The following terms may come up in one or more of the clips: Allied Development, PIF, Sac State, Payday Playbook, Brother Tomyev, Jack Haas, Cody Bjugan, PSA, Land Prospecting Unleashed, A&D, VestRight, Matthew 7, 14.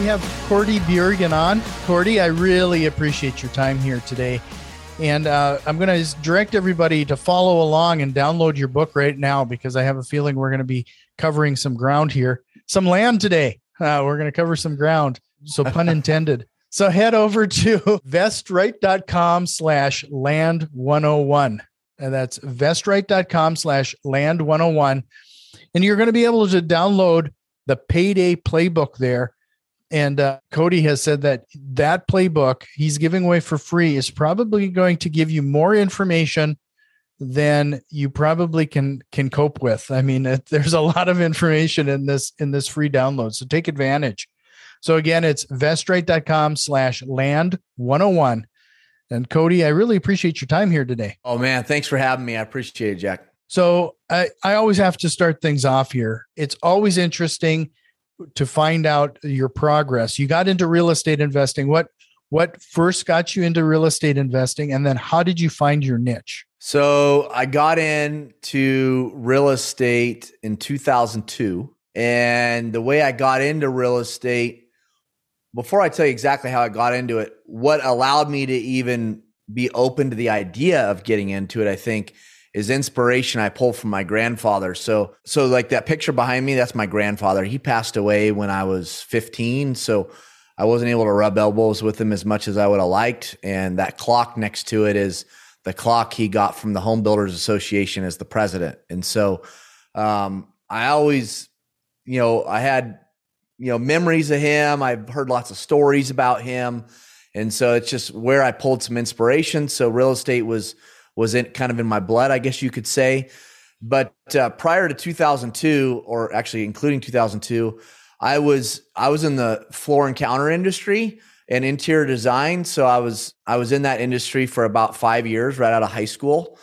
We have Cody Bjugan on. Cody, I really appreciate your time here today. And I'm going to direct everybody to follow along and download your book right now, because I have a feeling we're going to be covering some ground here, some land today. We're going to cover some ground. So pun intended. So head over to VestRight.com/land101. And that's VestRight.com/land101. And you're going to be able to download the Payday Playbook there. And Cody has said that that playbook he's giving away for free is probably going to give you more information than you probably can cope with. I mean, there's a lot of information in this free download, so take advantage. So again, it's vestrate.com/land101. And Cody, I really appreciate your time here today. Oh man, thanks for having me. I appreciate it, Jack. So I always have to start things off here. It's always interesting to find out your progress. You got into real estate investing. What first got you into real estate investing? And then how did you find your niche? So I got into real estate in 2002. And the way I got into real estate, before I tell you exactly how I got into it, what allowed me to even be open to the idea of getting into it, I think, is inspiration I pulled from my grandfather. So like that picture behind me, that's my grandfather. He passed away when I was 15. So I wasn't able to rub elbows with him as much as I would have liked. And that clock next to it is the clock he got from the Home Builders Association as the president. And so I always, I had, memories of him. I've heard lots of stories about him. And so it's just where I pulled some inspiration. So real estate was in kind of in my blood, I guess you could say. But prior to 2002, or actually including 2002, I was in the floor and counter industry and interior design. So I was in that industry for about 5 years right out of high school,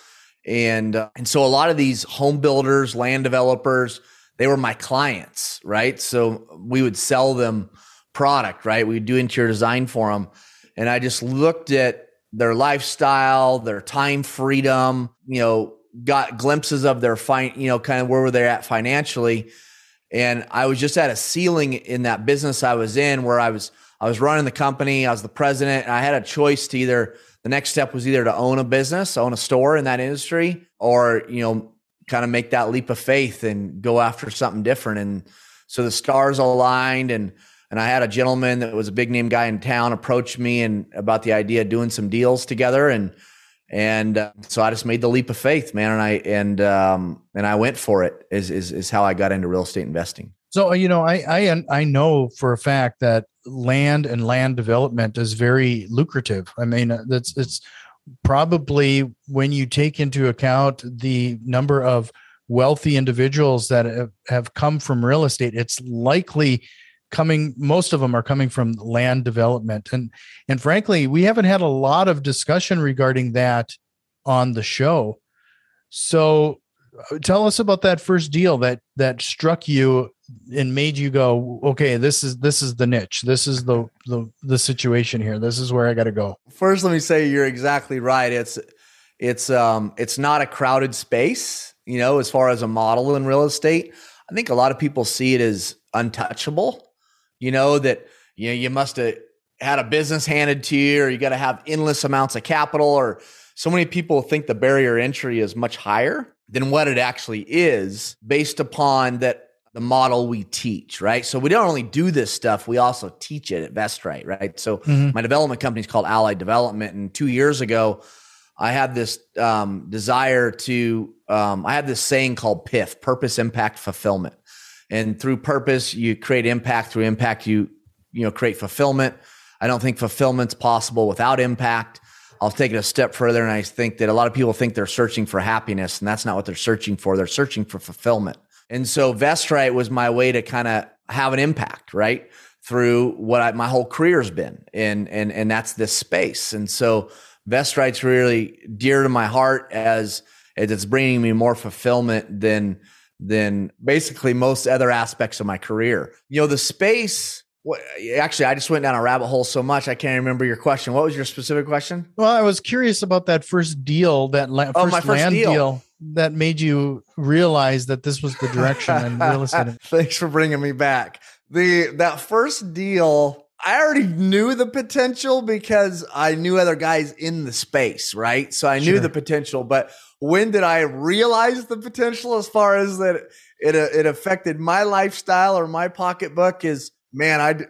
and so a lot of these home builders, land developers, they were my clients, right? So we would sell them product, right? We'd do interior design for them, and I just looked at their lifestyle, their time freedom, got glimpses of their kind of where were they at financially. And I was just at a ceiling in that business I was in, where I was running the company. I was the president, and I had a choice to the next step was either to own a business, own a store in that industry, or, kind of make that leap of faith and go after something different. And so the stars aligned, and I had a gentleman that was a big name guy in town approach me and about the idea of doing some deals together. And so I just made the leap of faith, man. And I went for it is how I got into real estate investing. So, I know for a fact that land and land development is very lucrative. I mean, it's probably, when you take into account the number of wealthy individuals that have come from real estate, it's likely most of them are coming from land development. And frankly, we haven't had a lot of discussion regarding that on the show. So tell us about that first deal that struck you and made you go, okay, this is the niche. This is the situation here. This is where I got to go. First, let me say you're exactly right. It's not a crowded space, as far as a model in real estate. I think a lot of people see it as untouchable. You must have had a business handed to you, or you got to have endless amounts of capital, or so many people think the barrier entry is much higher than what it actually is, based upon that the model we teach, right? So we don't only do this stuff, we also teach it at VestRight, right? So my development company is called Allied Development, and 2 years ago, I had this desire to, I had this saying called PIF, Purpose, Impact, Fulfillment. And through purpose, you create impact. Through impact, you create fulfillment. I don't think fulfillment's possible without impact. I'll take it a step further, and I think that a lot of people think they're searching for happiness, and that's not what they're searching for. They're searching for fulfillment. And so VestRight was my way to kind of have an impact, right? Through what my whole career's been, and that's this space. And so VestRight's really dear to my heart as it's bringing me more fulfillment than basically most other aspects of my career. You know, the space. Actually, I just went down a rabbit hole so much, I can't remember your question. What was your specific question? Well, I was curious about that first deal, that first land deal that made you realize that this was the direction in real estate. Thanks for bringing me back. That first deal, I already knew the potential because I knew other guys in the space, right? So I knew the potential, but when did I realize the potential as far as that it affected my lifestyle or my pocketbook is, man,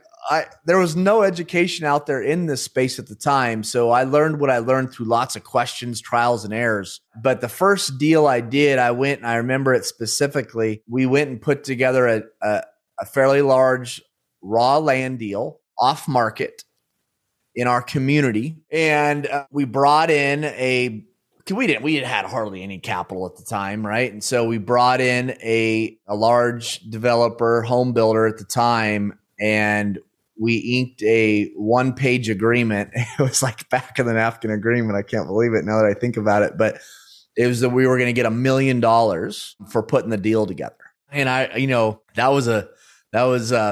there was no education out there in this space at the time. So I learned what I learned through lots of questions, trials, and errors. But the first deal I did, I went and I remember it specifically. We went and put together a fairly large raw land deal off market in our community. And we brought in we had hardly any capital at the time, right? And so we brought in a large developer, home builder at the time, and we inked a 1-page agreement. It was like back of the napkin agreement. I can't believe it now that I think about it, but it was that we were going to get $1 million for putting the deal together. And I, you know, that was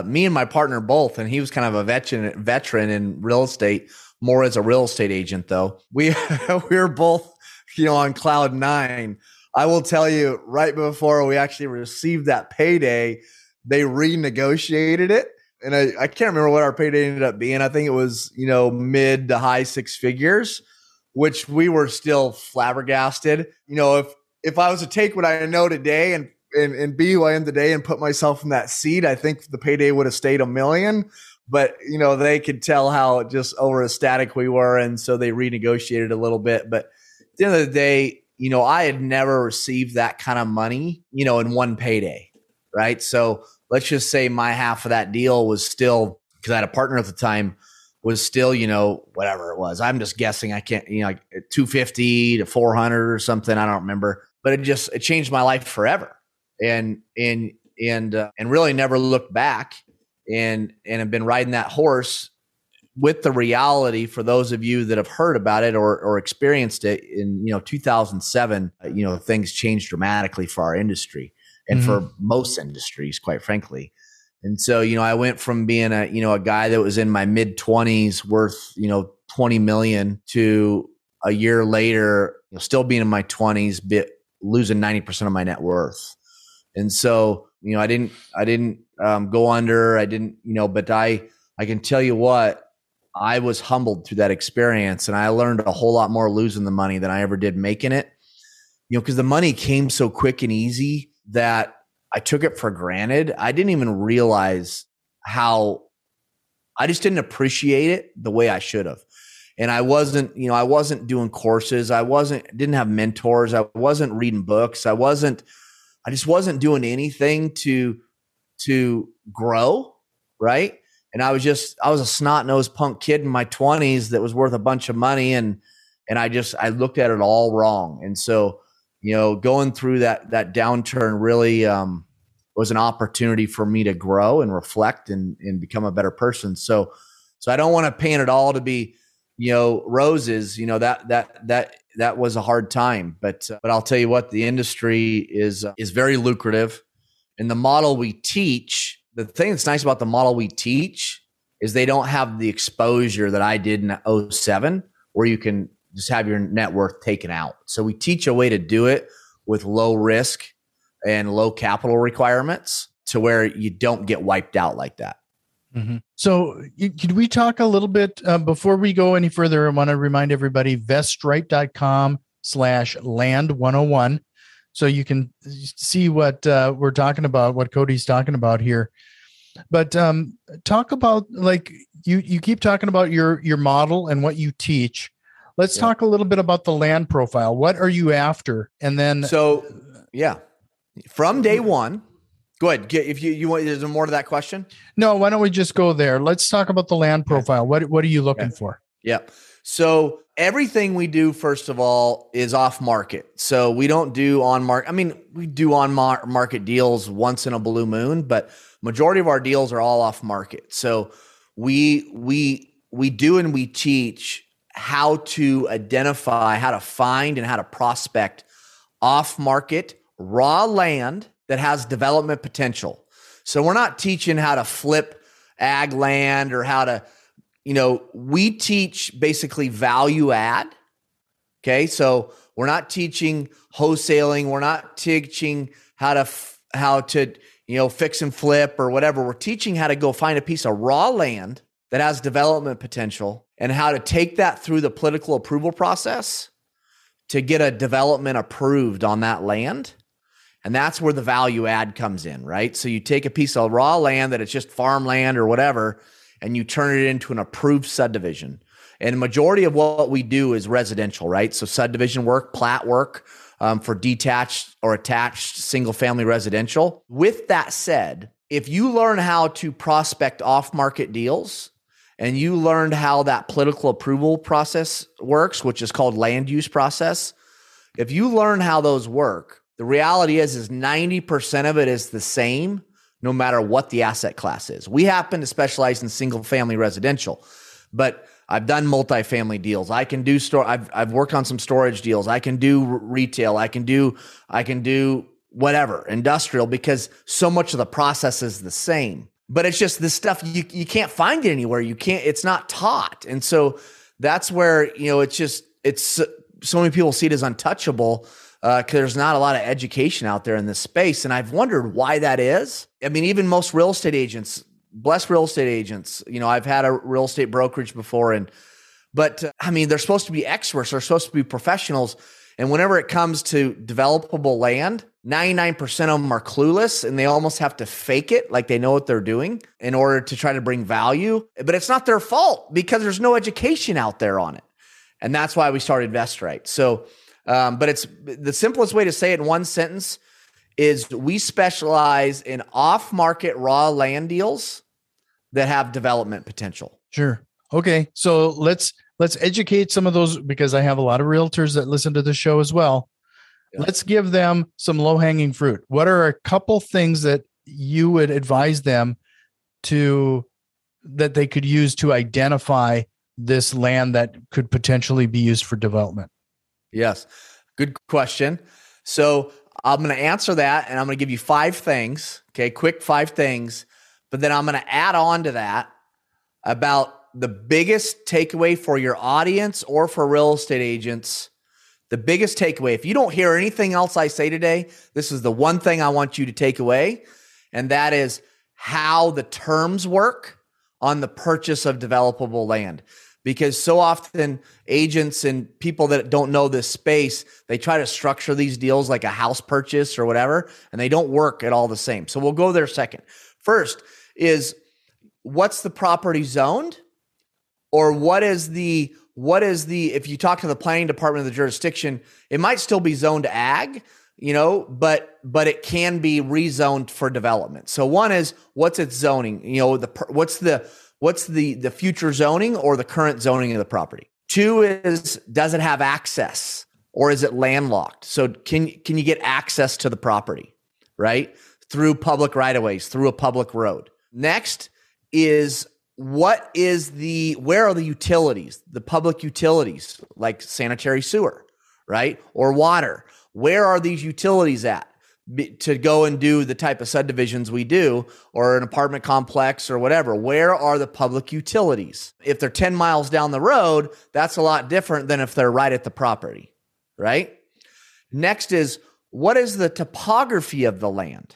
me and my partner both, and he was kind of a veteran in real estate, more as a real estate agent though. We were both, you know, on cloud nine. I will tell you, right before we actually received that payday, they renegotiated it. And I can't remember what our payday ended up being. I think it was, you know, mid to high six figures, which we were still flabbergasted. You know, if I was to take what I know today and be who I am today and put myself in that seat, I think the payday would have stayed $1 million. But, you know, they could tell how just over ecstatic we were. And so they renegotiated a little bit. But at the end of the day, you know, I had never received that kind of money, you know, in one payday, right? So let's just say my half of that deal was still, because I had a partner at the time, was still, you know, whatever it was. I'm just guessing. I can't, you know, like 250 to 400 or something. I don't remember. But it changed my life forever, and really never looked back. And have been riding that horse with the reality for those of you that have heard about it or experienced it in, you know, 2007, you know, things changed dramatically for our industry and for most industries, quite frankly. And so, you know, I went from being a guy that was in my mid 20s worth, you know, 20 million to a year later, you know, still being in my 20s, losing 90% of my net worth. And so, you know, I didn't go under. I didn't, you know, but I can tell you what, I was humbled through that experience, and I learned a whole lot more losing the money than I ever did making it, you know, because the money came so quick and easy that I took it for granted. I didn't even realize I just didn't appreciate it the way I should have. And I wasn't doing courses. I didn't have mentors. I wasn't reading books. I just wasn't doing anything to grow, right? And I was a snot-nosed punk kid in my 20s that was worth a bunch of money, and I looked at it all wrong. And so, you know, going through that downturn really was an opportunity for me to grow and reflect and become a better person. So I don't want to paint it all to be, you know, roses. You know, that was a hard time, but I'll tell you what, the industry is very lucrative. And the model we teach, the thing that's nice about the model we teach is they don't have the exposure that I did in 2007, where you can just have your net worth taken out. So we teach a way to do it with low risk and low capital requirements to where you don't get wiped out like that. Mm-hmm. So could we talk a little bit before we go any further? I want to remind everybody, vestright.com/land101. So you can see what we're talking about, what Cody's talking about here. But talk about, like, you keep talking about your model and what you teach. Let's talk a little bit about the land profile. What are you after? And then from day one. Go ahead. If you want, is there more to that question? No. Why don't we just go there? Let's talk about the land profile. What are you looking for? Yeah. So everything we do, first of all, is off market. So we don't do on market. I mean, we do on market deals once in a blue moon, but majority of our deals are all off market. So we do and we teach how to identify, how to find, and how to prospect off-market raw land that has development potential. So we're not teaching how to flip ag land or how to, you know, we teach basically value add. Okay. So we're not teaching wholesaling. We're not teaching how to, you know, fix and flip or whatever. We're teaching how to go find a piece of raw land that has development potential and how to take that through the political approval process to get a development approved on that land. And that's where the value add comes in, right? So you take a piece of raw land that it's just farmland or whatever, and you turn it into an approved subdivision. And the majority of what we do is residential, right? So subdivision work, plat work for detached or attached single family residential. With that said, if you learn how to prospect off-market deals and you learned how that political approval process works, which is called land use process, if you learn how those work, the reality is 90% of it is the same, no matter what the asset class is. We happen to specialize in single family residential, but I've done multifamily deals. I can do I've worked on some storage deals. I can do retail. I can do whatever, industrial, because so much of the process is the same, but it's just this stuff you can't find it anywhere. It's not taught. And so that's where, you know, it's so many people see it as untouchable. Cause there's not a lot of education out there in this space. And I've wondered why that is. I mean, even most real estate agents, bless real estate agents, you know, I've had a real estate brokerage before but I mean, they're supposed to be experts. They're supposed to be professionals. And whenever it comes to developable land, 99% of them are clueless and they almost have to fake it like they know what they're doing in order to try to bring value, but it's not their fault because there's no education out there on it. And that's why we started VestRight. So, but it's the simplest way to say it in one sentence is we specialize in off-market raw land deals that have development potential. Sure. Okay. So let's educate some of those because I have a lot of realtors that listen to the show as well. Yeah. Let's give them some low-hanging fruit. What are a couple things that you would advise them that they could use to identify this land that could potentially be used for development? Yes. Good question. So I'm going to answer that and I'm going to give you 5 things. Okay. Quick 5 things, but then I'm going to add on to that about the biggest takeaway for your audience or for real estate agents. The biggest takeaway, if you don't hear anything else I say today, this is the one thing I want you to take away. And that is how the terms work on the purchase of developable land. Because so often agents and people that don't know this space, they try to structure these deals like a house purchase or whatever, and they don't work at all the same. So we'll go there second. First is what's the property zoned, or what is the, if you talk to the planning department of the jurisdiction, it might still be zoned ag, you know, but it can be rezoned for development. So one is what's its zoning, you know, what's the future zoning or the current zoning of the property? 2 is, does it have access or is it landlocked? So can you get access to the property, right? Through public right-of-ways, through a public road. Next is where are the utilities, the public utilities like sanitary sewer, right? Or water. Where are these utilities at? To go and do the type of subdivisions we do or an apartment complex or whatever. Where are the public utilities? If they're 10 miles down the road, that's a lot different than if they're right at the property, right? Next is what is the topography of the land,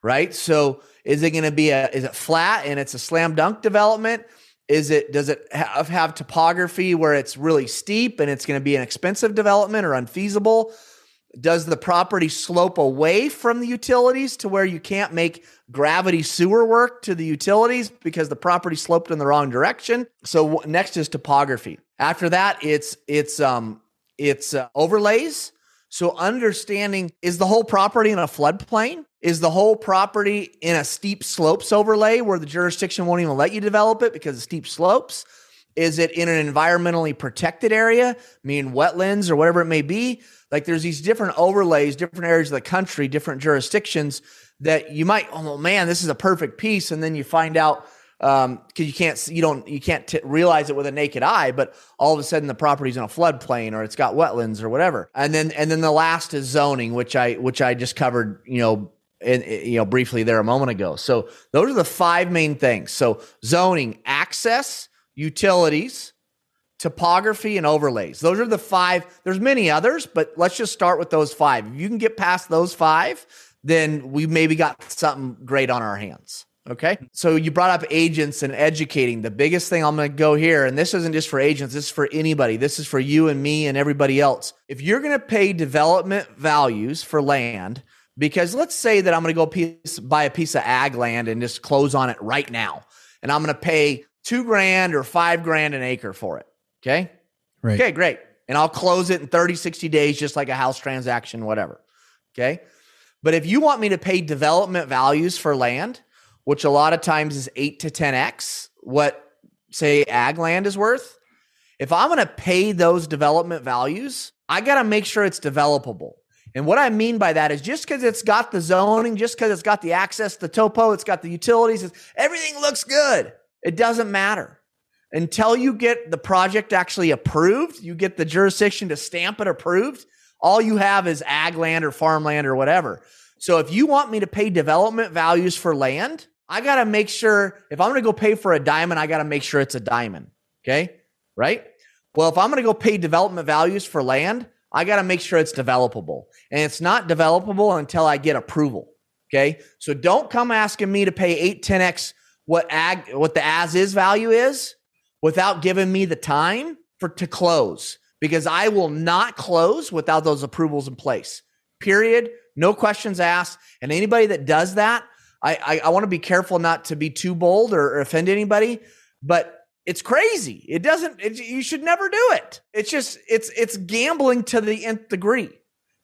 right? So is it flat and it's a slam dunk development? Does it have topography where it's really steep and it's going to be an expensive development or unfeasible? Does the property slope away from the utilities to where you can't make gravity sewer work to the utilities because the property sloped in the wrong direction? So next is topography. After that, it's overlays. So understanding, is the whole property in a floodplain? Is the whole property in a steep slopes overlay where the jurisdiction won't even let you develop it because of steep slopes? Is it in an environmentally protected area, meaning wetlands or whatever it may be? Like there's these different overlays, different areas of the country, different jurisdictions that you might, oh man, this is a perfect piece. And then you find out because you can't realize it with a naked eye, but all of a sudden the property's in a floodplain or it's got wetlands or whatever. And then the last is zoning, which I just covered, briefly there a moment ago. So those are the five main things. So zoning, access, utilities, topography, and overlays. Those are the five. There's many others, but let's just start with those five. If you can get past those five, then we maybe got something great on our hands. Okay. So you brought up agents and educating. The biggest thing I'm going to go here, and this isn't just for agents, this is for anybody. This is for you and me and everybody else. If you're going to pay development values for land, because let's say that I'm going to go buy a piece of ag land and just close on it right now. And I'm going to pay $2,000 or $5,000 an acre for it. Okay. Right. Okay, great. And I'll close it in 30, 60 days, just like a house transaction, whatever. Okay. But if you want me to pay development values for land, which a lot of times is 8 to 10x what, say, ag land is worth, if I'm going to pay those development values, I got to make sure it's developable. And what I mean by that is just because it's got the zoning, just because it's got the access, the topo, it's got the utilities, everything looks good, it doesn't matter. Until you get the project actually approved, you get the jurisdiction to stamp it approved, all you have is ag land or farmland or whatever. So if you want me to pay development values for land, I got to make sure, if I'm going to go pay for a diamond, I got to make sure it's a diamond. Okay. Right. Well, if I'm going to go pay development values for land, I got to make sure it's developable, and it's not developable until I get approval. Okay. So don't come asking me to pay 8-10X what the as is value is without giving me the time to close, because I will not close without those approvals in place, period. No questions asked. And anybody that does that, I want to be careful not to be too bold or offend anybody, but it's crazy. You should never do it. It's just, it's gambling to the nth degree.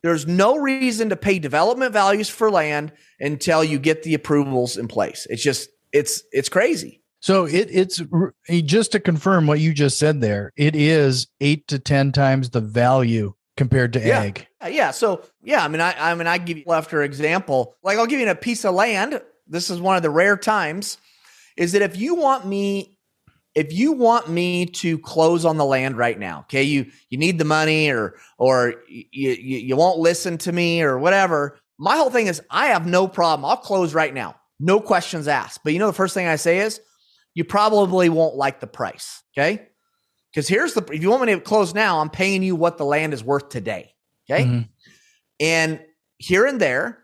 There's no reason to pay development values for land until you get the approvals in place. It's just, it's crazy. So it's just to confirm what you just said there, it is 8 to 10 times the value compared to ag. Yeah. So yeah, I give you after example, like I'll give you a piece of land. This is one of the rare times is that if you want me to close on the land right now, okay, you need the money or you won't listen to me or whatever. My whole thing is I have no problem. I'll close right now. No questions asked. But the first thing I say is you probably won't like the price. Okay. Because if you want me to close now, I'm paying you what the land is worth today. Okay. Mm-hmm. And here and there,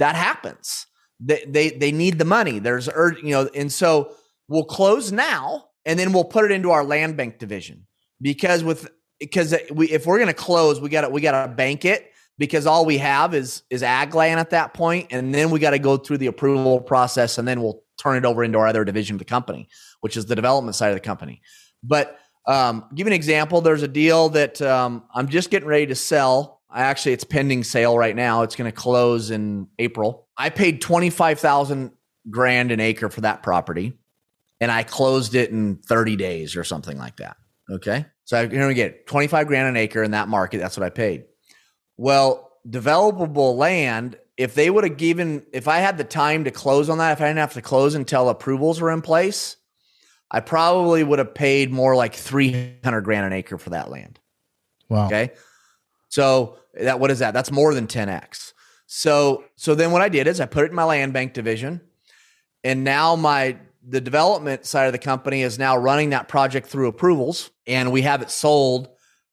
that happens. They need the money. And so we'll close now and then we'll put it into our land bank division because if we're going to close, we got to bank it because all we have is ag land at that point. And then we got to go through the approval process and then we'll turn it over into our other division of the company, which is the development side of the company. But give an example. There's a deal that I'm just getting ready to sell. It's pending sale right now. It's going to close in April. I paid $25,000 an acre for that property, and I closed it in 30 days or something like that. Okay, so here we get $25,000 an acre in that market. That's what I paid. Well, developable land. If I had the time to close on that, if I didn't have to close until approvals were in place, I probably would have paid more like $300,000 an acre for that land. Wow. Okay. So what is that? That's more than 10X. So then what I did is I put it in my land bank division, and now the development side of the company is now running that project through approvals, and we have it sold.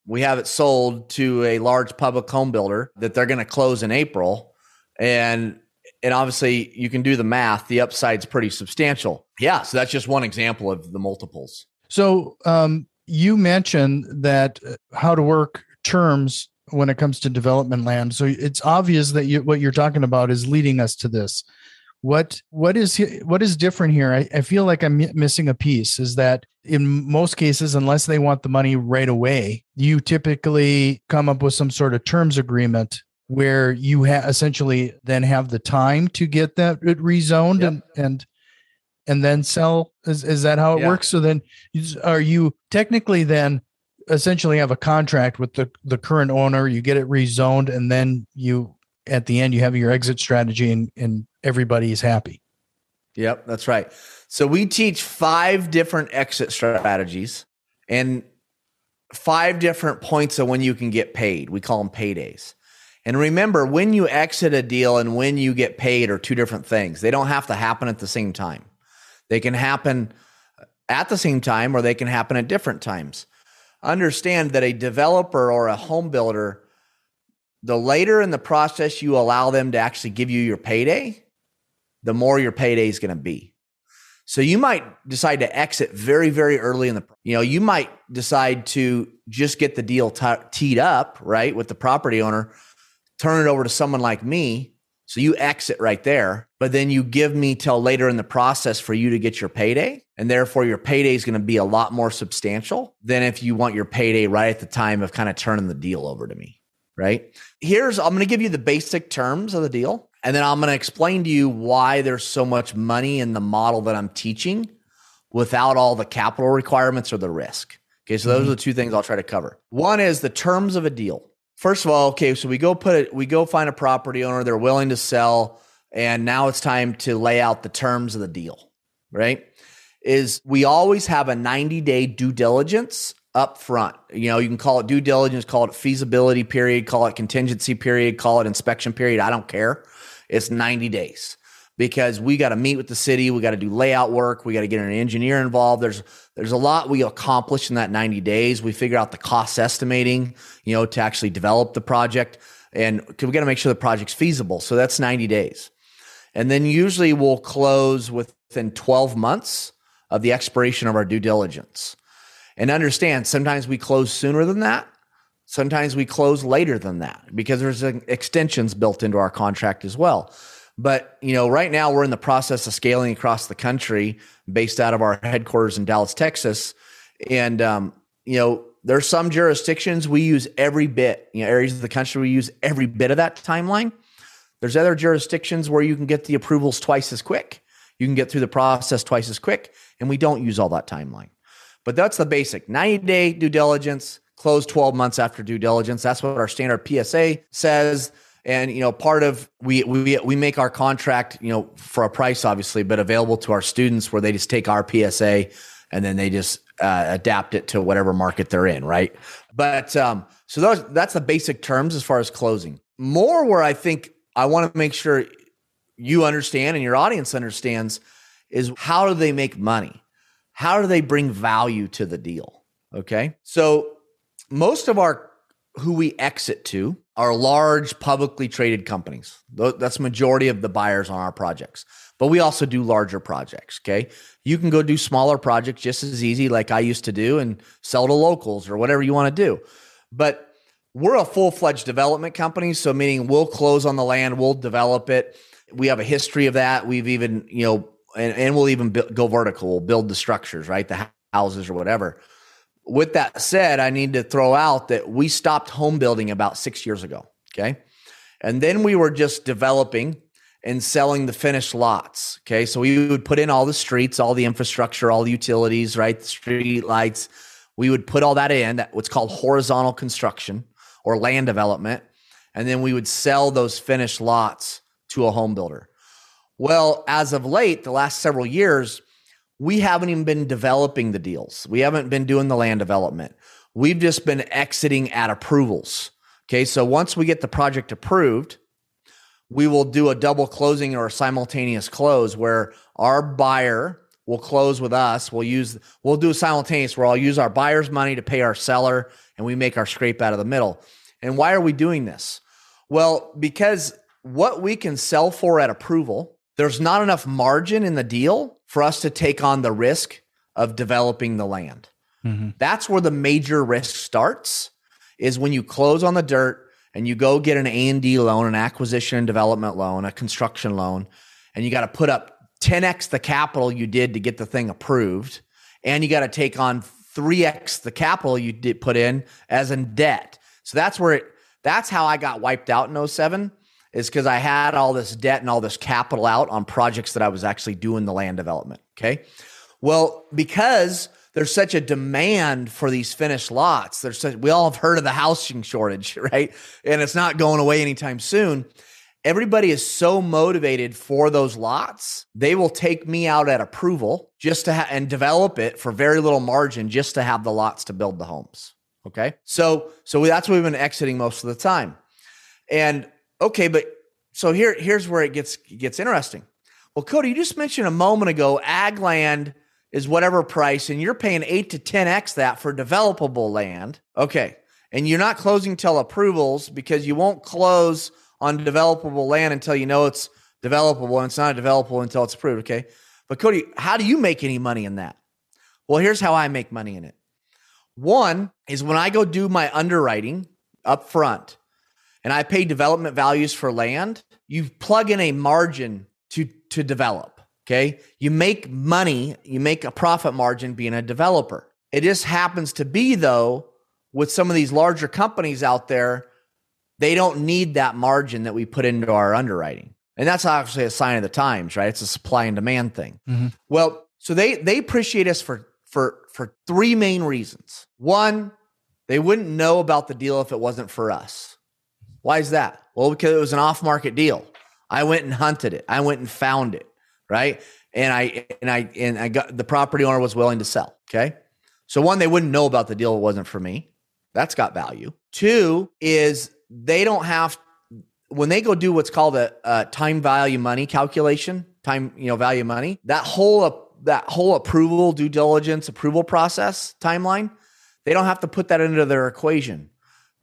We have it sold to a large public home builder that they're going to close in April. And obviously you can do the math, the upside's pretty substantial. Yeah. So that's just one example of the multiples. So, you mentioned that how to work terms when it comes to development land. So it's obvious that what you're talking about is leading us to this. What is different here? I feel like I'm missing a piece is that in most cases, unless they want the money right away, you typically come up with some sort of terms agreement where you essentially then have the time to get that rezoned. Yep. and then sell. Is that how it works? So then are you technically then essentially have a contract with the current owner, you get it rezoned, and then you, at the end, you have your exit strategy and everybody's happy. Yep, that's right. So we teach 5 different exit strategies and 5 different points of when you can get paid. We call them paydays. And remember, when you exit a deal and when you get paid are 2 different things. They don't have to happen at the same time. They can happen at the same time or they can happen at different times. Understand that a developer or a home builder, the later in the process you allow them to actually give you your payday, the more your payday is going to be. So you might decide to exit very, very early in the, you might decide to just get the deal teed up, right, with the property owner, turn it over to someone like me. So you exit right there, but then you give me till later in the process for you to get your payday. And therefore your payday is going to be a lot more substantial than if you want your payday right at the time of kind of turning the deal over to me, right? I'm going to give you the basic terms of the deal. And then I'm going to explain to you why there's so much money in the model that I'm teaching without all the capital requirements or the risk. Okay, so those are the 2 things I'll try to cover. One is the terms of a deal. First of all, okay, so we go find a property owner, they're willing to sell, and now it's time to lay out the terms of the deal, right? We always have a 90-day due diligence up front. You can call it due diligence, call it feasibility period, call it contingency period, call it inspection period, I don't care. It's 90 days because we got to meet with the city. We got to do layout work. We got to get an engineer involved. There's a lot we accomplish in that 90 days. We figure out the cost estimating, to actually develop the project, and we got to make sure the project's feasible. So that's 90 days. And then usually we'll close within 12 months of the expiration of our due diligence. And understand, sometimes we close sooner than that. Sometimes we close later than that because there's extensions built into our contract as well. But, right now we're in the process of scaling across the country based out of our headquarters in Dallas, Texas. And, there's some jurisdictions we use every bit, areas of the country, we use every bit of that timeline. There's other jurisdictions where you can get the approvals twice as quick. You can get through the process twice as quick, and we don't use all that timeline. But that's the basic 90-day due diligence. Close 12 months after due diligence. That's what our standard PSA says. And, part of, we make our contract, for a price, obviously, but available to our students where they just take our PSA and then they just adapt it to whatever market they're in. Right. But, so that's the basic terms as far as closing. More where I think I want to make sure you understand and your audience understands is how do they make money? How do they bring value to the deal? Okay. So, most of who we exit to are large publicly traded companies. That's the majority of the buyers on our projects, but we also do larger projects. Okay. You can go do smaller projects just as easy, like I used to do, and sell to locals or whatever you want to do. But we're a full-fledged development company. So meaning we'll close on the land, we'll develop it. We have a history of that. We've even, and we'll even go vertical. We'll build the structures, right? The houses or whatever. With that said, I need to throw out that we stopped home building about 6 years ago, okay? And then we were just developing and selling the finished lots, okay? So we would put in all the streets, all the infrastructure, all the utilities, right? The street lights. We would put all that in, what's called horizontal construction or land development. And then we would sell those finished lots to a home builder. Well, as of late, the last several years, we haven't even been developing the deals. We haven't been doing the land development. We've just been exiting at approvals. Okay. So once we get the project approved, we will do a double closing or a simultaneous close where our buyer will close with us. We'll do a simultaneous where I'll use our buyer's money to pay our seller and we make our scrape out of the middle. And why are we doing this? Well, because what we can sell for at approval, there's not enough margin in the deal for us to take on the risk of developing the land. Mm-hmm. That's where the major risk starts, is when you close on the dirt and you go get an A&D loan, an acquisition and development loan, a construction loan, and you got to put up 10x the capital you did to get the thing approved, and you got to take on 3x the capital you did put in as in debt. So that's how I got wiped out in 2007. Is because I had all this debt and all this capital out on projects that I was actually doing the land development, okay? Well, because there's such a demand for these finished lots, we all have heard of the housing shortage, right? And it's not going away anytime soon. Everybody is so motivated for those lots. They will take me out at approval just to and develop it for very little margin just to have the lots to build the homes. Okay. So that's what we've been exiting most of the time. And okay, but so here's where it gets interesting. Well, Cody, you just mentioned a moment ago, ag land is whatever price, and you're paying 8 to 10x that for developable land. Okay. And you're not closing till approvals because you won't close on developable land until you know it's developable, and it's not developable until it's approved, okay? But Cody, how do you make any money in that? Well, here's how I make money in it. One is when I go do my underwriting up front and I pay development values for land, you plug in a margin to develop, okay? You make money, you make a profit margin being a developer. It just happens to be, though, with some of these larger companies out there, they don't need that margin that we put into our underwriting. And that's obviously a sign of the times, right? It's a supply and demand thing. Mm-hmm. Well, so they appreciate us for three main reasons. One, they wouldn't know about the deal if it wasn't for us. Why is that? Well, because it was an off-market deal. I went and hunted it. I went and found it, right? And I got, the property owner was willing to sell, okay? So one, they wouldn't know about the deal if it wasn't for me. That's got value. Two is, they don't have, when they go do what's called a time value money calculation, value money, that whole approval, due diligence, approval process timeline, they don't have to put that into their equation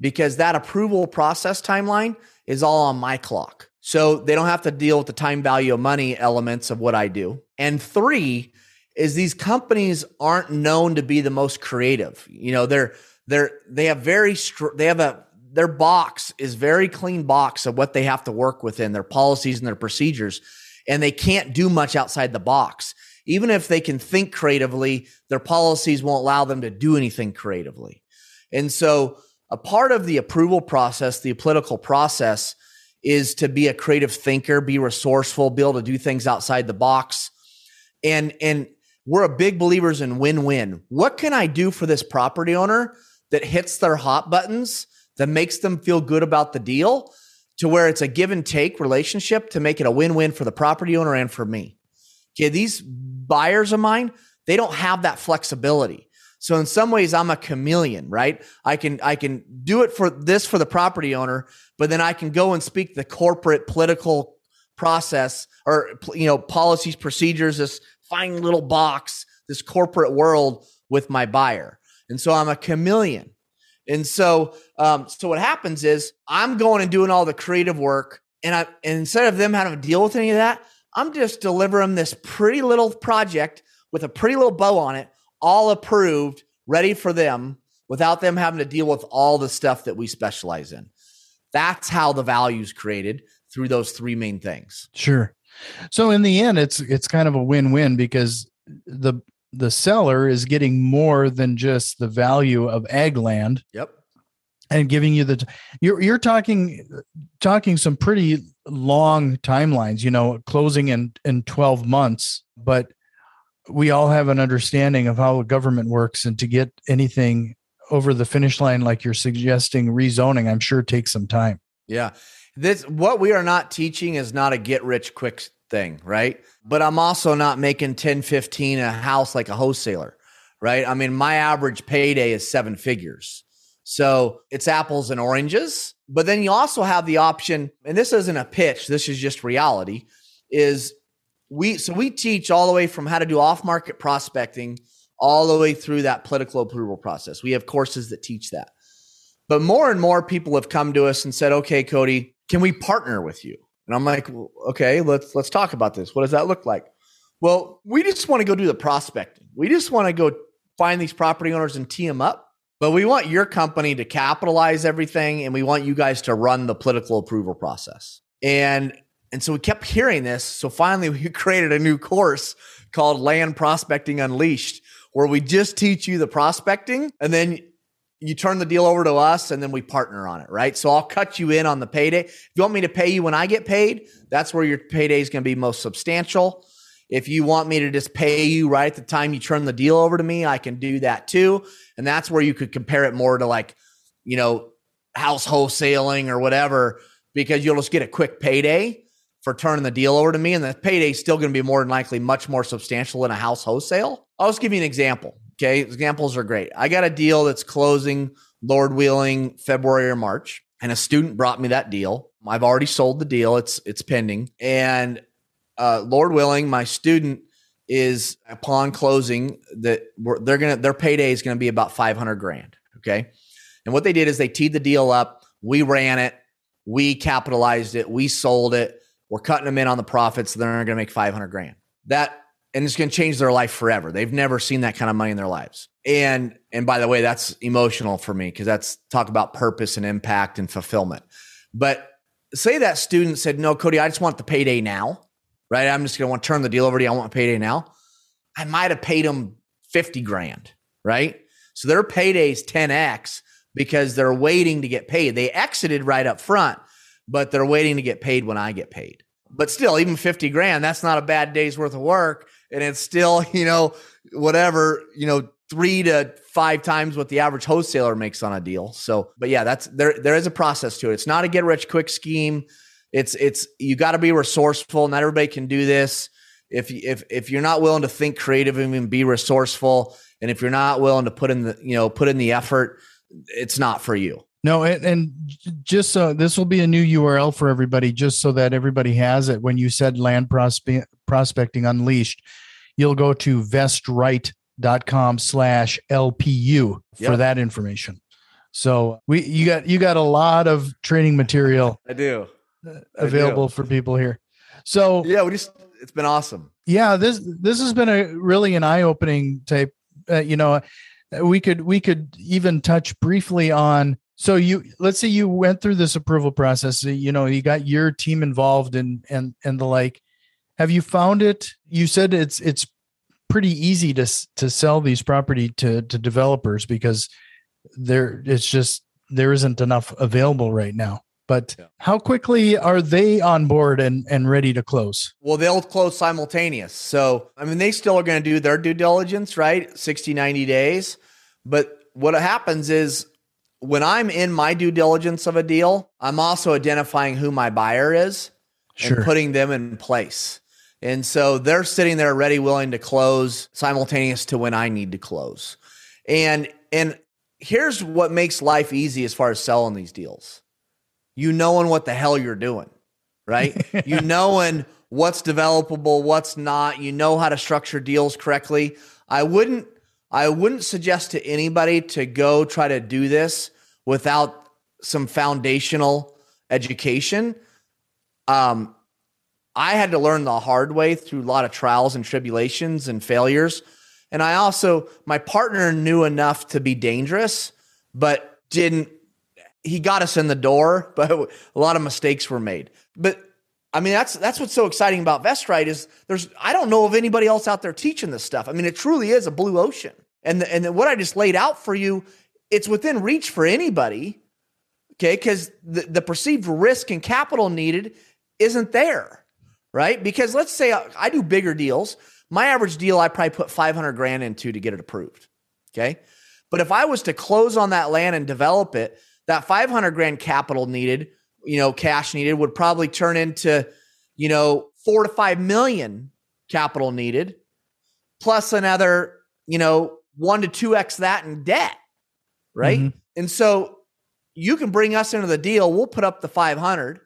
because that approval process timeline is all on my clock. So they don't have to deal with the time value of money elements of what I do. And three is these companies aren't known to be the most creative. You know, their box is very clean box of what they have to work within, their policies and their procedures, and they can't do much outside the box. Even if they can think creatively, their policies won't allow them to do anything creatively. And so a part of the approval process, the political process, is to be a creative thinker, be resourceful, be able to do things outside the box. And we're a big believers in win-win. What can I do for this property owner that hits their hot buttons, that makes them feel good about the deal to where it's a give and take relationship to make it a win-win for the property owner and for me? Okay, these buyers of mine, they don't have that flexibility. So in some ways I'm a chameleon, right? I can do it for the property owner, but then I can go and speak the corporate political process or, policies, procedures, this fine little box, this corporate world with my buyer. And so I'm a chameleon. And so what happens is I'm going and doing all the creative work, and instead of them having to deal with any of that, I'm just delivering this pretty little project with a pretty little bow on it, all approved, ready for them without them having to deal with all the stuff that we specialize in. That's how the value is created through those three main things. Sure. So in the end, it's kind of a win-win because the seller is getting more than just the value of ag land. Yep. And giving you you're talking some pretty long timelines, closing in 12 months, but we all have an understanding of how government works, and to get anything over the finish line, like you're suggesting, rezoning, I'm sure takes some time. Yeah. What we are not teaching is not a get rich quick thing, right? But I'm also not making 10, 15 a house like a wholesaler, right? I mean, my average payday is 7 figures. So it's apples and oranges. But then you also have the option, and this isn't a pitch, this is just reality, we teach all the way from how to do off-market prospecting all the way through that political approval process. We have courses that teach that. But more and more people have come to us and said, okay, Cody, can we partner with you? And I'm like, well, okay, let's talk about this. What does that look like? Well, we just want to go do the prospecting. We just want to go find these property owners and tee them up. But we want your company to capitalize everything, and we want you guys to run the political approval process. And so we kept hearing this. So finally, we created a new course called Land Prospecting Unleashed, where we just teach you the prospecting, and then you turn the deal over to us, and then we partner on it, right? So I'll cut you in on the payday. If you want me to pay you when I get paid, that's where your payday is going to be most substantial. If you want me to just pay you right at the time you turn the deal over to me, I can do that too. And that's where you could compare it more to house wholesaling or whatever, because you'll just get a quick payday for turning the deal over to me. And the payday is still going to be more than likely much more substantial than a house wholesale. I'll just give you an example. Okay. Examples are great. I got a deal that's closing, Lord willing, February or March. And a student brought me that deal. I've already sold the deal. It's pending. And Lord willing, my student is upon closing that their payday is going to be about $500,000. Okay. And what they did is they teed the deal up. We ran it. We capitalized it. We sold it. We're cutting them in on the profits. So they're going to make $500,000. And it's going to change their life forever. They've never seen that kind of money in their lives. And by the way, that's emotional for me because that's talk about purpose and impact and fulfillment. But say that student said, no, Cody, I just want the payday now, right? I'm just going to want to turn the deal over to you. I want payday now. I might've paid them $50,000, right? So their payday's 10X because they're waiting to get paid. They exited right up front, but they're waiting to get paid when I get paid. But still, even $50,000, that's not a bad day's worth of work. And it's still, whatever, 3 to 5 times what the average wholesaler makes on a deal. So, but yeah, there is a process to it. It's not a get rich quick scheme. You got to be resourceful. Not everybody can do this. If you're not willing to think creatively and be resourceful, and if you're not willing to put in the effort, it's not for you. No, and just so this will be a new URL for everybody, just so that everybody has it. When you said Land Prospecting Unleashed, you'll go to vestright.com/LPU for that information. So you got a lot of training material. I do available for people here. So yeah, it's been awesome. Yeah, this has been really an eye opening type. We could even touch briefly on. So let's say you went through this approval process, you got your team involved and the like. Have you found it? You said it's pretty easy to sell these property to developers because there isn't enough available right now. But how quickly are they on board and ready to close? Well, they'll close simultaneous. So, they still are going to do their due diligence, right? 60, 90 days. But what happens is, when I'm in my due diligence of a deal, I'm also identifying who my buyer is and putting them in place. And so they're sitting there ready, willing to close simultaneous to when I need to close. And here's what makes life easy as far as selling these deals. You knowing what the hell you're doing, right? You knowing what's developable, what's not, you know how to structure deals correctly. I wouldn't suggest to anybody to go try to do this without some foundational education. I had to learn the hard way through a lot of trials and tribulations and failures. And my partner knew enough to be dangerous, but he got us in the door, but a lot of mistakes were made. But that's what's so exciting about VestRight is I don't know of anybody else out there teaching this stuff. It truly is a blue ocean. And what I just laid out for you, it's within reach for anybody, okay? Because the perceived risk and capital needed isn't there, right? Because let's say I do bigger deals. My average deal, I probably put $500,000 into to get it approved, okay? But if I was to close on that land and develop it, that $500,000 capital needed, cash needed would probably turn into, $4 to $5 million capital needed, plus another, 1 to 2x that in debt. Right. Mm-hmm. And so you can bring us into the deal. We'll put up the 500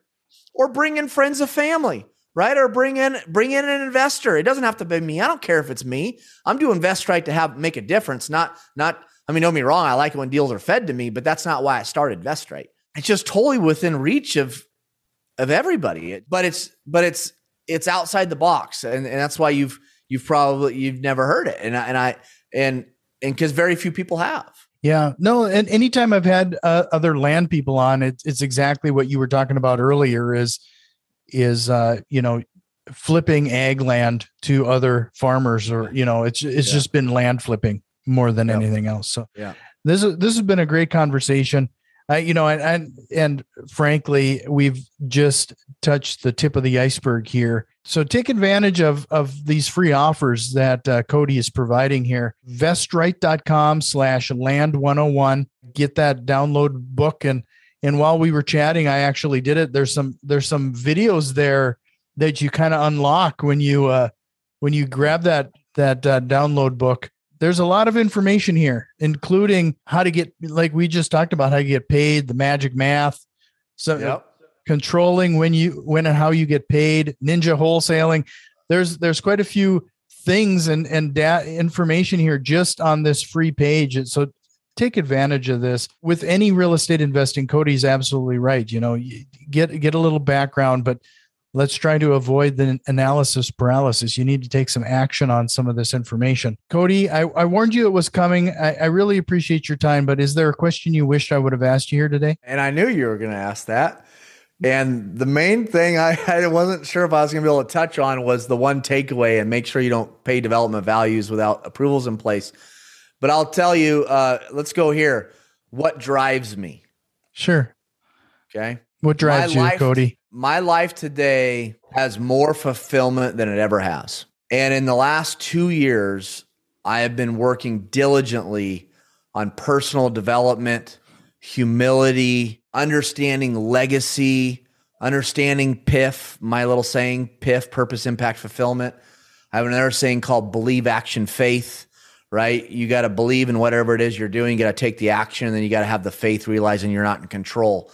or bring in friends of family, right? Or bring in an investor. It doesn't have to be me. I don't care if it's me. I'm doing VestRight to make a difference. Don't get me wrong. I like it when deals are fed to me, but that's not why I started VestRight. It's just totally within reach of everybody, but it's outside the box, and that's why you've never heard it, and because very few people have. Yeah, no, and anytime I've had other land people on, it's exactly what you were talking about earlier. Is flipping ag land to other farmers, or it's just been land flipping more than anything else. So this has been a great conversation. And frankly, we've just touched the tip of the iceberg here. So take advantage of these free offers that Cody is providing here. VestRight.com/land101. Get that download book and And while we were chatting, I actually did it. There's some videos there that you kind of unlock when you grab that download book. There's a lot of information here, including how to get, like we just talked about, how you get paid, the magic math, so controlling when and how you get paid, ninja wholesaling. There's quite a few things and data information here just on this free page. So take advantage of this. With any real estate investing, Cody's absolutely right. You know, you get a little background, but let's try to avoid the analysis paralysis. You need to take some action on some of this information. Cody, I warned you it was coming. I really appreciate your time, but is there a question you wished I would have asked you here today? And I knew you were going to ask that. And the main thing I wasn't sure if I was going to be able to touch on was the one takeaway, and make sure you don't pay development values without approvals in place. But I'll tell you, let's go here. What drives me? Sure. Okay. What drives you, Cody? My life today has more fulfillment than it ever has. And in the last 2 years, I have been working diligently on personal development, humility, understanding legacy, understanding PIF, my little saying, PIF, purpose, impact, fulfillment. I have another saying called believe, action, faith, right? You got to believe in whatever it is you're doing. You got to take the action, and then you got to have the faith, realizing you're not in control.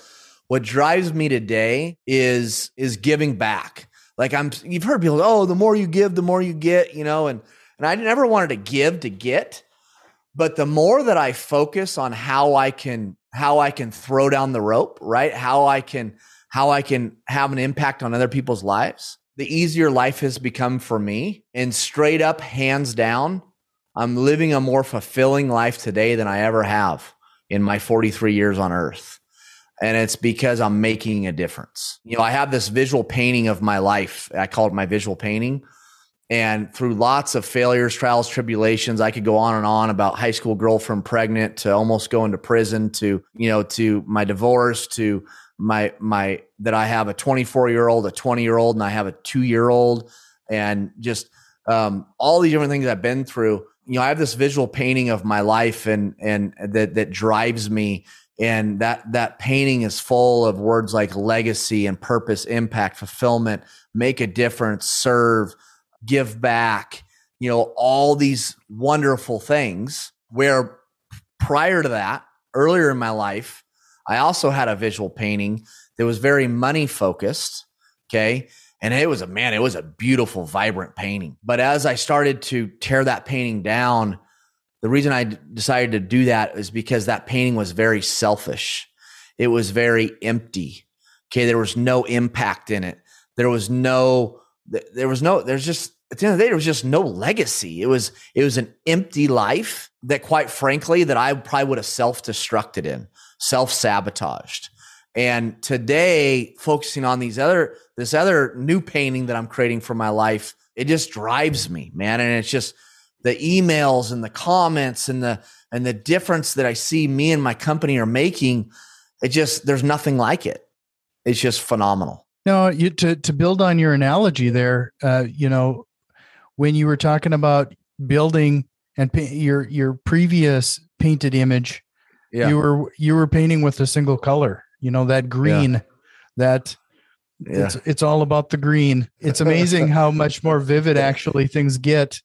What drives me today is giving back. Like you've heard people, the more you give, the more you get, you know, and I never wanted to give to get, but the more that I focus on how I can throw down the rope, right? How I can have an impact on other people's lives, the easier life has become for me. And straight up, hands down, I'm living a more fulfilling life today than I ever have in my 43 years on earth. And it's because I'm making a difference. You know, I have this visual painting of my life. I call it my visual painting. And through lots of failures, trials, tribulations, I could go on and on about high school girlfriend pregnant to almost going to prison to, you know, to my divorce, to my that I have a 24-year-old, a 20-year-old, and I have a 2-year-old, and just all these different things I've been through. You know, I have this visual painting of my life and that drives me. And that painting is full of words like legacy and purpose, impact, fulfillment, make a difference, serve, give back, you know, all these wonderful things, where prior to that, earlier in my life, I also had a visual painting that was very money focused. Okay. And it was a beautiful, vibrant painting. But as I started to tear that painting down, the reason I decided to do that is because that painting was very selfish. It was very empty. Okay. There was no impact in it. At the end of the day, there was just no legacy. It was an empty life that, quite frankly, that I probably would have self-destructed in, self-sabotaged. And today, focusing on this other new painting that I'm creating for my life, it just drives me, man. And it's just the emails and the comments and the difference that I see me and my company are making. It just, there's nothing like it. It's just phenomenal. No, to build on your analogy there, you know, when you were talking about building and your previous painted image, you were painting with a single color, you know, that green, It's all about the green. It's amazing how much more vivid actually things get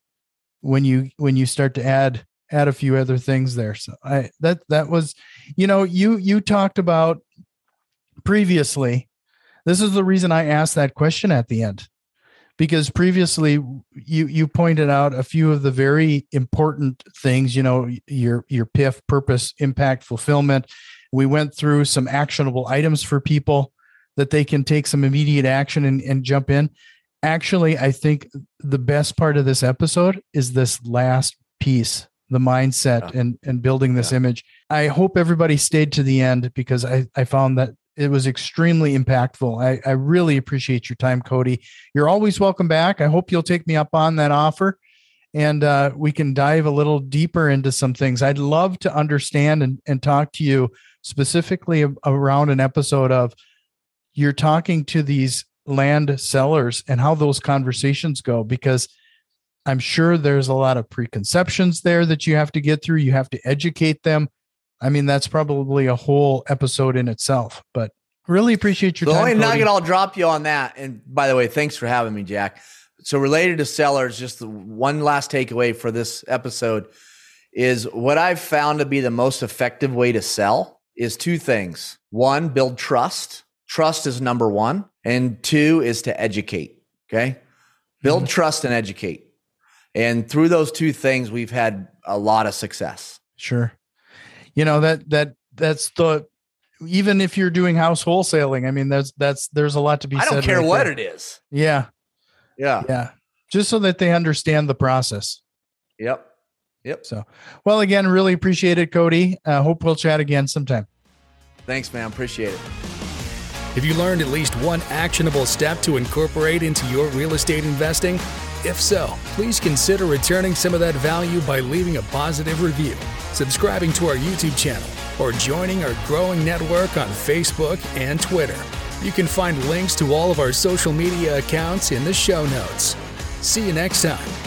when you start to add a few other things there. So that was, you know, you talked about previously. This is the reason I asked that question at the end, because previously you pointed out a few of the very important things, you know, your PIF, purpose, impact, fulfillment. We went through some actionable items for people that they can take some immediate action and jump in. Actually, I think the best part of this episode is this last piece, the mindset and building this image. I hope everybody stayed to the end, because I found that it was extremely impactful. I really appreciate your time, Cody. You're always welcome back. I hope you'll take me up on that offer, and we can dive a little deeper into some things. I'd love to understand and talk to you specifically around an episode of you're talking to these land sellers and how those conversations go, because I'm sure there's a lot of preconceptions there that you have to get through. You have to educate them. I mean, that's probably a whole episode in itself, but really appreciate your time. The only nugget I'll drop you on that. And by the way, thanks for having me, Jack. So related to sellers, just the one last takeaway for this episode is what I've found to be the most effective way to sell is two things. One, build trust. Trust is number one. And two is to educate. Okay. Build trust and educate. And through those two things, we've had a lot of success. Sure. You know, that's the, even if you're doing house wholesaling, I mean, there's a lot to be said. I don't care what it is. Yeah. Yeah. Yeah. Just so that they understand the process. Yep. Yep. So, well, again, really appreciate it, Cody. Hope we'll chat again sometime. Thanks, man. Appreciate it. If you learned at least one actionable step to incorporate into your real estate investing, if so, please consider returning some of that value by leaving a positive review, subscribing to our YouTube channel, or joining our growing network on Facebook and Twitter. You can find links to all of our social media accounts in the show notes. See you next time.